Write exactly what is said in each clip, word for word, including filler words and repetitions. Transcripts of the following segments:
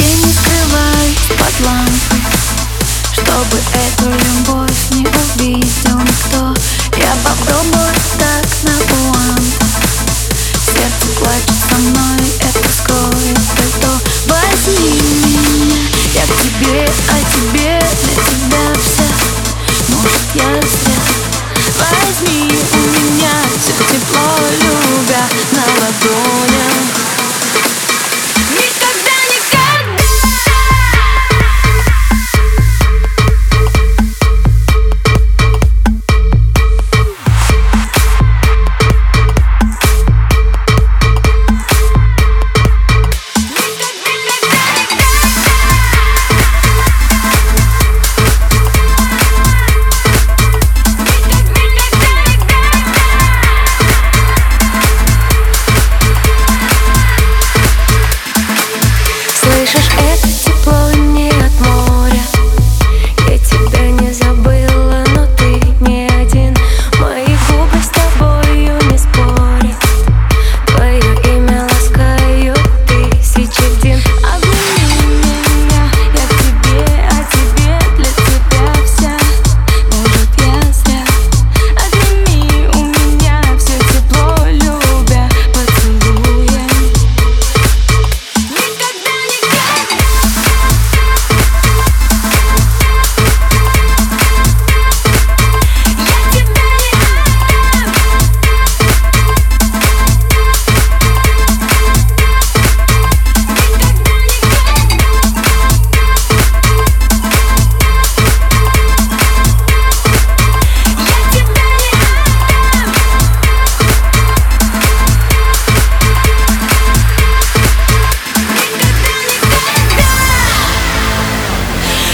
И не скрывай под ламп, чтобы эту любовь не увидел никто. Я попробую так на план. Сердце плачет со мной, это скроет пальто. Возьми меня, я к тебе, а тебе, для тебя вся. Может, я зря. Возьми у меня все тепло, любя на ладонях.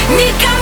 Никогда!